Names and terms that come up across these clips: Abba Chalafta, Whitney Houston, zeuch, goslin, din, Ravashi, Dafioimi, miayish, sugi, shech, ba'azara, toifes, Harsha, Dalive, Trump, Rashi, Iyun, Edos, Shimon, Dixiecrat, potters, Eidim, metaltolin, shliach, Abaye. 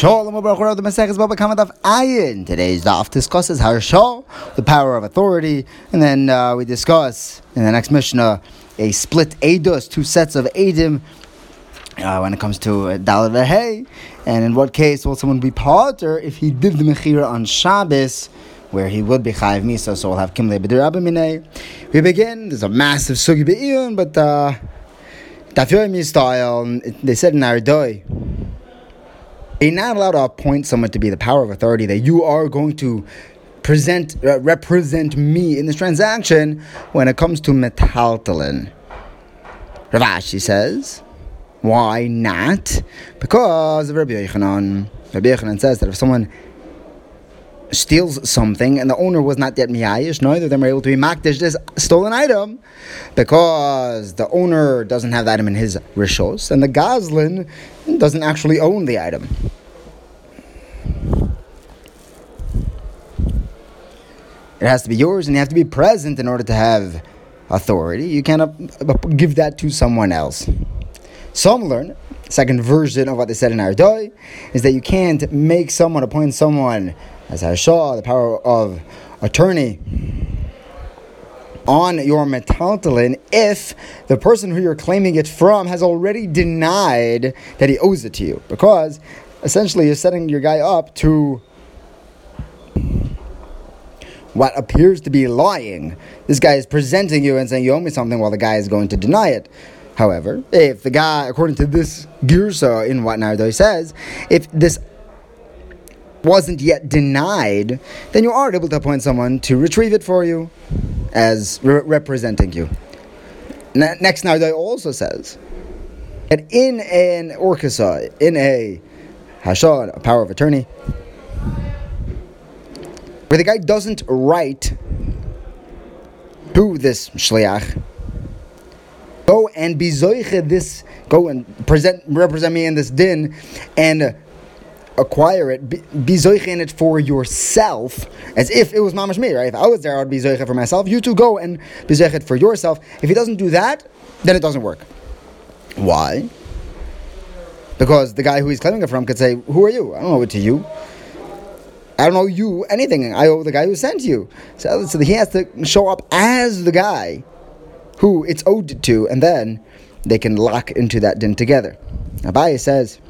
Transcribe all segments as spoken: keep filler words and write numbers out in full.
Shalom U'Baruch the Masech is Baba Kamat of Iyun. Today's daf discusses Harsha, the power of authority, and then uh, we discuss in the next Mishnah a split Edos, two sets of Eidim, uh, when it comes to uh, Dalive, and in what case will someone be potter if he did the Mechira on Shabbos, where he would be Chayav Misa, so we'll have Kimle Bidir Abimine. We begin, there's a massive sugi Iyun, but uh, Dafioimi style, they said in our day, you're not allowed to appoint someone to be the power of authority, that you are going to present uh, represent me in this transaction when it comes to metaltolin. Ravashi says, why not? Because of Rabbi Yochanan. Rabbi Yochanan says that if someone steals something and the owner was not yet miayish, neither of them are able to be makdish this stolen item, because the owner doesn't have the item in his rishos and the goslin doesn't actually own the item. It has to be yours and you have to be present in order to have authority. You cannot give that to someone else. Some learn, second version of what they said in our day, is that you can't make someone, appoint someone as Harsha, the power of attorney, on your metaltolin if the person who you're claiming it from has already denied that he owes it to you. Because essentially you're setting your guy up to what appears to be lying. This guy is presenting you and saying you owe me something while the guy is going to deny it. However, if the guy, according to this girsa in what Nardo says, if this wasn't yet denied, then you are able to appoint someone to retrieve it for you as re- representing you. Na- next Nardo also says that in an orchestra, in a hashad, a power of attorney, where the guy doesn't write to this shliach, go and be zeuch this, go and present, represent me in this din, and acquire it, be zeuch in it for yourself, as if it was mamash me, right? If I was there, I would be zeuch for myself. You two go and be zeuch for yourself. If he doesn't do that, then it doesn't work. Why? Because the guy who he's claiming it from could say, who are you? I don't know what to you. I don't owe you anything. I owe the guy who sent you. So, so he has to show up as the guy who it's owed to, and then they can lock into that din together. Abaye says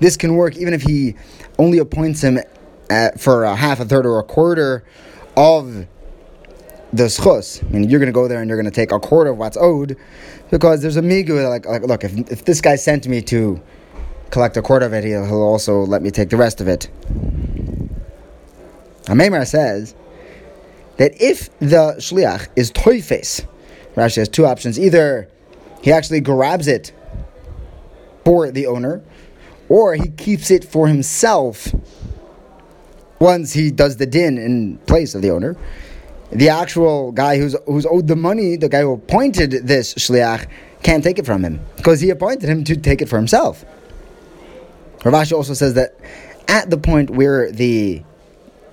this can work even if he only appoints him at, for a half, a third, or a quarter of the schus. I mean, you're going to go there and you're going to take a quarter of what's owed, because there's a migu, like, like look, if, if this guy sent me to collect a quarter of it, he'll, he'll also let me take the rest of it. Amemar says that if the shliach is toifes, Rashi has two options. Either he actually grabs it for the owner, or he keeps it for himself once he does the din in place of the owner. The actual guy who's who's owed the money, the guy who appointed this shliach, can't take it from him, because he appointed him to take it for himself. Ravashi also says that at the point where the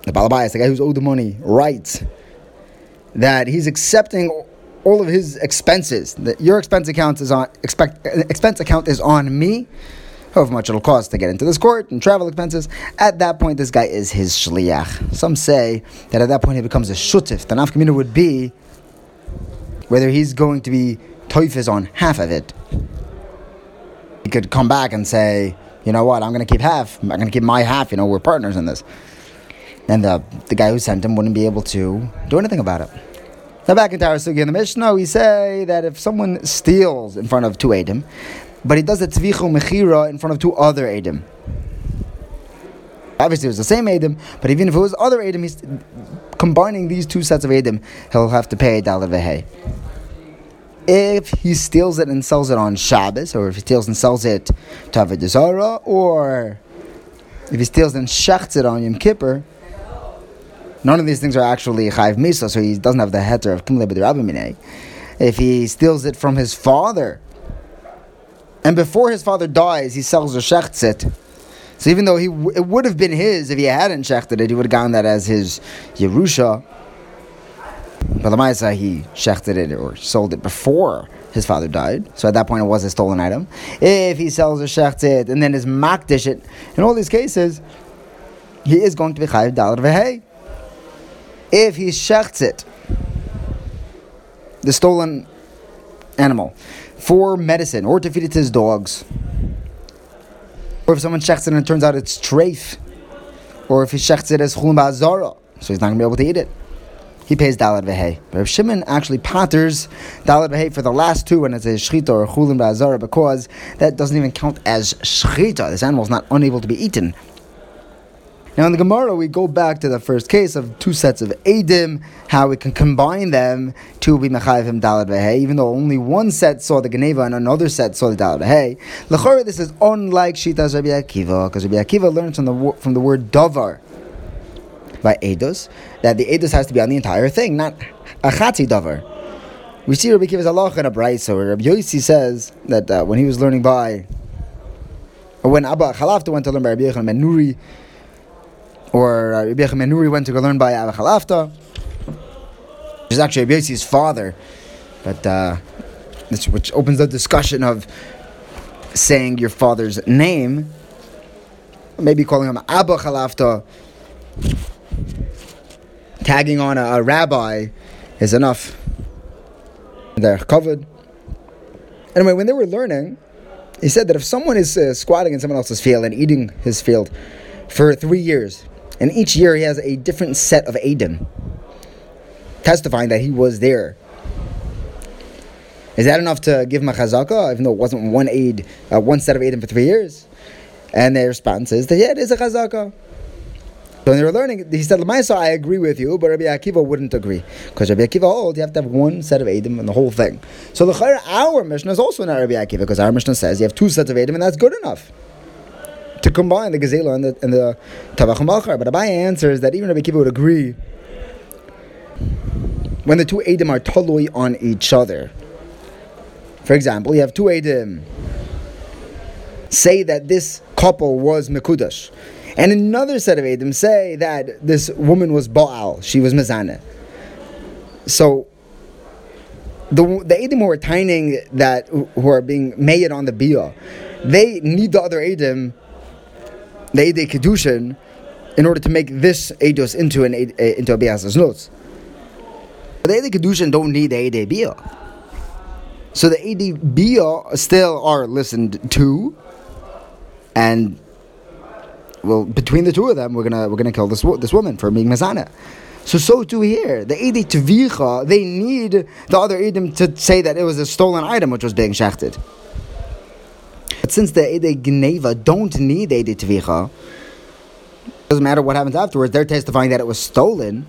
The balabayas, the guy who's owed the money, writes that he's accepting all of his expenses, that your expense account is on expect, expense account is on me, however much it'll cost to get into this court and travel expenses. At that point, this guy is his shliach. Some say that at that point he becomes a shutif. The nafkamina would be whether he's going to be toifes on half of it. He could come back and say, you know what, I'm going to keep half. I'm going to keep my half. You know, we're partners in this. And the, the guy who sent him wouldn't be able to do anything about it. Now back into our sugi in the Mishnah, we say that if someone steals in front of two Eidim, but he does a tzvichu mechira in front of two other Eidim. Obviously it was the same Eidim, but even if it was other Eidim, he's combining these two sets of Eidim, he'll have to pay Dalive. If he steals it and sells it on Shabbos, or if he steals and sells it to have a ba'azara, or if he steals and shechs it on Yom Kippur, none of these things are actually Chayav Misa, so he doesn't have the heter of Kimle B'dir Abimine. If he steals it from his father, and before his father dies, he sells or shechts it. So even though he w- it would have been his if he hadn't shechted it, he would have gotten that as his Yerusha. But the Misa, he shechted it or sold it before his father died. So at that point, it was a stolen item. If he sells a shechtzit and then is makdish it, in all these cases, he is going to be chayav dalar vehei. If he shechtzit the stolen animal for medicine or to feed it to his dogs, or if someone shechts it and it turns out it's treif, or if he shechts it as chulim ba'azara, so he's not going to be able to eat it, he pays dalad vehei. Rav Shimon actually potters dalad vehei for the last two when it's a shechita or chulim ba'azara, because that doesn't even count as shechita. This animal is not unable to be eaten. Now in the Gemara, we go back to the first case of two sets of Eidim, how we can combine them to be mechayev him dalad vehei, even though only one set saw the Geneva and another set saw the dalad vehei. L'chorah, this is unlike Shita's Rabbi Akiva, because Rabbi Akiva learns from the, from the word davar by Edos, that the Edos has to be on the entire thing, not a chatzi davar. We see Rabbi Akiva's halacha in a brayso, where Rabbi Yossi says that uh, when he was learning by, or when Abba Chalafta went to learn by Rabbi Yochanan ben Nuri, or uh, Rabbi Yochanan ben Nuri went to go learn by Abba Chalafta, which is actually Rabbi Yossi's father, but uh, this, which opens the discussion of saying your father's name, maybe calling him Abba Chalafta, tagging on a, a rabbi is enough. They're covered. Anyway, when they were learning, he said that if someone is uh, squatting in someone else's field and eating his field for three years, and each year he has a different set of Eidim, testifying that he was there, is that enough to give him a chazakah, even though it wasn't one aid, uh, one set of Eidim for three years? And their response is that yeah, it is a chazakah. So when they were learning, he said, Misa, I agree with you, but Rabbi Akiva wouldn't agree. Because Rabbi Akiva holds you have to have one set of Eidim and the whole thing. So our Mishnah is also not Rabbi Akiva, because our Mishnah says you have two sets of Eidim and that's good enough to combine the Gazela and the, and the Tavach Malchar. But Abai answers that even Rabbi Akiva would agree when the two Eidim are toloi on each other. For example, you have two Eidim. Say that this couple was Mekudash. And another set of Eidim say that this woman was Baal, she was Mizana. So, the the Eidim who are tining that, who are being made on the Bia, they need the other Eidim, the Eidim Kedushin, in order to make this Eidos into an into a Bia's notes. The Eidim Kedushin don't need the Eidim Bia. So the Eidim Bia still are listened to, and well, between the two of them, we're gonna we're gonna kill this wo- this woman for being mezana. So so too here, the Eidim Tvicha, they need the other Eidim to say that it was a stolen item which was being shechted. But since the Eidim Geneva don't need the Eidim Tvicha, it doesn't matter what happens afterwards. They're testifying that it was stolen.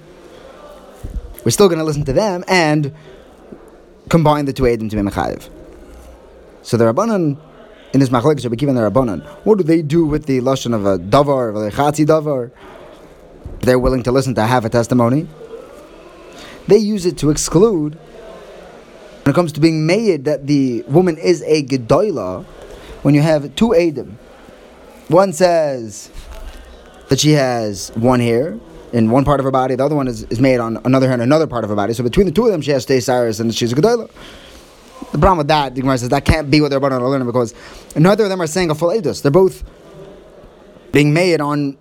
We're still gonna listen to them and combine the two Eidim to be mechayev. So the Rabbanan, in this machlokes, Rabbi Akiva and the Rabbanan, what do they do with the lashon of a davar, of a chatzi davar? They're willing to listen to half a testimony. They use it to exclude, when it comes to being made that the woman is a gedoyla, when you have two Eidim. One says that she has one hair in one part of her body, the other one is, is made on another hair in another part of her body. So between the two of them, she has tesaris and she's a gedoyla. The problem with that, the Gemara says, that can't be what they're about to learn, because neither of them are saying a full Eidos. They're both being made on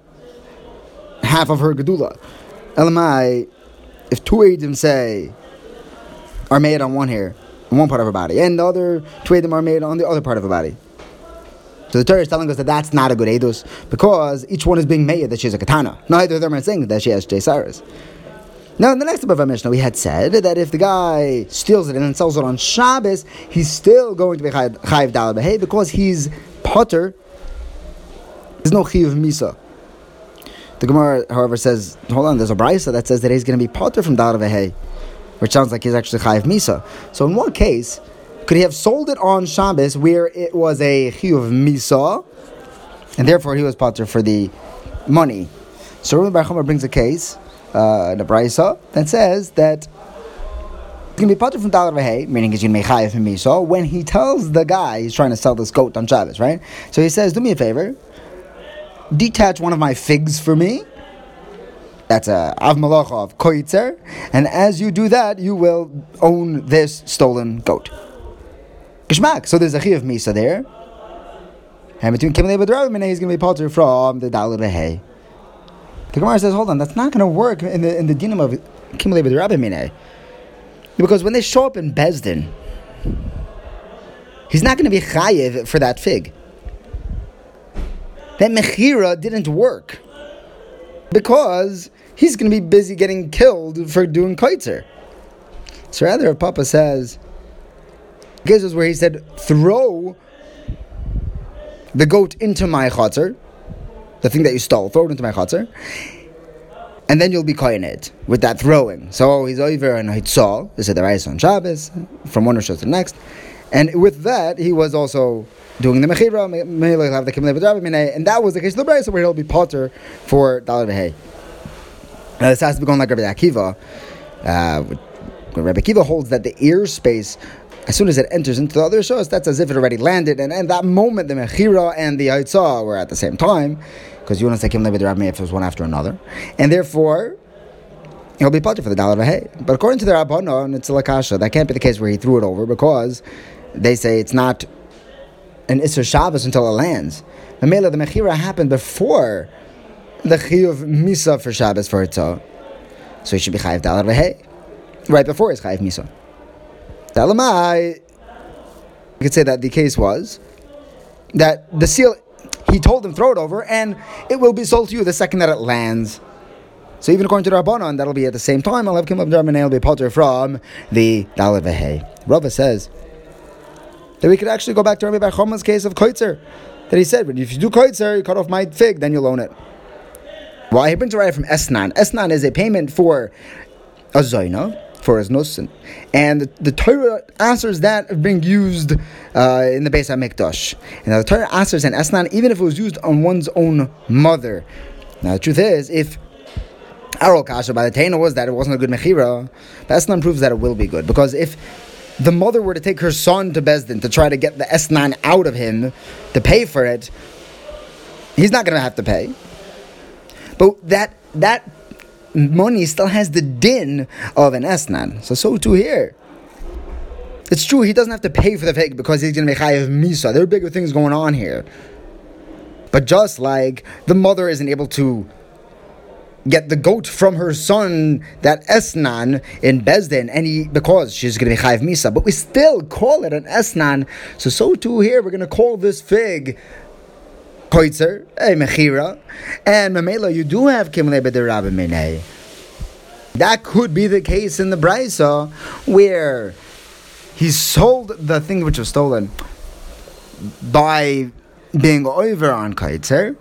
half of her Gedula. Elamai, if two Eidim say, are made on one hair, on one part of her body, and the other two Eidim are made on the other part of her body. So the Torah is telling us that that's not a good Eidos, because each one is being made that she's a katana. Neither of them are saying that she has Jaisaris. Now, in the next above our Mishnah, we had said that if the guy steals it and then sells it on Shabbos, he's still going to be chayiv dalad vehei because he's potter. There's no chiv misa. The Gemara, however, says, hold on, there's a brisa that says that he's going to be potter from dalad vehei, which sounds like he's actually chayiv misa. So, in what case could he have sold it on Shabbos where it was a chiv misa, and therefore he was potter for the money? So, Rabbi Yochanan brings a case. Uh, the brisa that says that it's going to be potter from dalad vehei, meaning he's going to be chayav from miso, when he tells the guy he's trying to sell this goat on Shabbos, right? So he says, do me a favor, detach one of my figs for me. That's a av malacha of koitzer. And as you do that, you will own this stolen goat. Kishmak. So there's a Chayav of Misa there. And between Kimle and Abimine, he's going to be potter from the Dalive. The Gemara says, hold on, that's not going to work in the in the din of Kim lebeder Abimine, because when they show up in Bezdin, he's not going to be Chayav for that fig. That Mechira didn't work because he's going to be busy getting killed for doing kaitzer. So rather, if Papa says, this is where he said, throw the goat into my chatzar, the thing that you stole, throw it into my chatzar, and then you'll be koyin it with that throwing. So he's over and hitzal, he said the rice on Shabbos, from one rishos to the next, and with that he was also doing the mechira, and that was the case of the rice where he'll be potter for dalar v'hei. Now this has to be going like Rabbi Akiva. Uh, Rabbi Akiva holds that the ear space, as soon as it enters into the other shows, that's as if it already landed, and at that moment the Mechira and the Haitzah were at the same time, because you want to say Kim lebeder Rabbi if it was one after another, and therefore he'll be potter for the Dalive v'hei. But according to the Rabbanon, it's a lakasha. That can't be the case where he threw it over, because they say it's not an Isser Shabbos until it lands. The Mela, the Mechira happened before the Chiyuv Misa for Shabbos for Haitzah, so he should be Chayav Dalive v'hei right before his Chayav Misa. Dalamai, you could say that the case was that the seal, he told them throw it over and it will be sold to you the second that it lands. So even according to Rabbanon, that'll be at the same time. I'll have Kim lebeder Rabbanon, it'll be potter from the Dalive v'hei. Rava says that we could actually go back to Rabbi Choman's case of Koitzer, that he said, but if you do Koitzer, you cut off my fig, then you'll own it. Well, I happen to write it from Esnan. Esnan is a payment for a Zoyna, for his nosin, and the, the Torah answers that are being used uh, in the Beis HaMikdash. And now the Torah answers an Esnan, even if it was used on one's own mother. Now the truth is, if Aral Kasha by the Taina was that it wasn't a good Mechira, the Esnan proves that it will be good, because if the mother were to take her son to Bezdin to try to get the Esnan out of him to pay for it, he's not going to have to pay. But that that money still has the din of an esnan. So, so too here. It's true, he doesn't have to pay for the fig because he's going to be chayav misa. There are bigger things going on here. But just like the mother isn't able to get the goat from her son, that esnan, in Bezdin, and he, because she's going to be chayav misa, but we still call it an esnan. So, so too here, we're going to call this fig Koitzer, a Mechira, and Mamela, you do have Kim lebeder Abimine. That could be the case in the Braisa, where he sold the thing which was stolen by being over on Koitzer,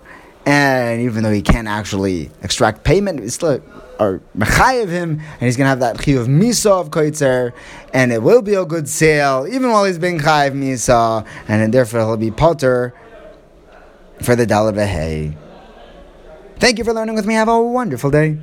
and even though he can't actually extract payment, it's still or Mechayev him, and he's going to have that Chiyuv Misa of Koitzer, and it will be a good sale, even while he's being Chayev Misa, and then therefore he'll be Potter for the Dalive v'hei. Thank you for learning with me. Have a wonderful day.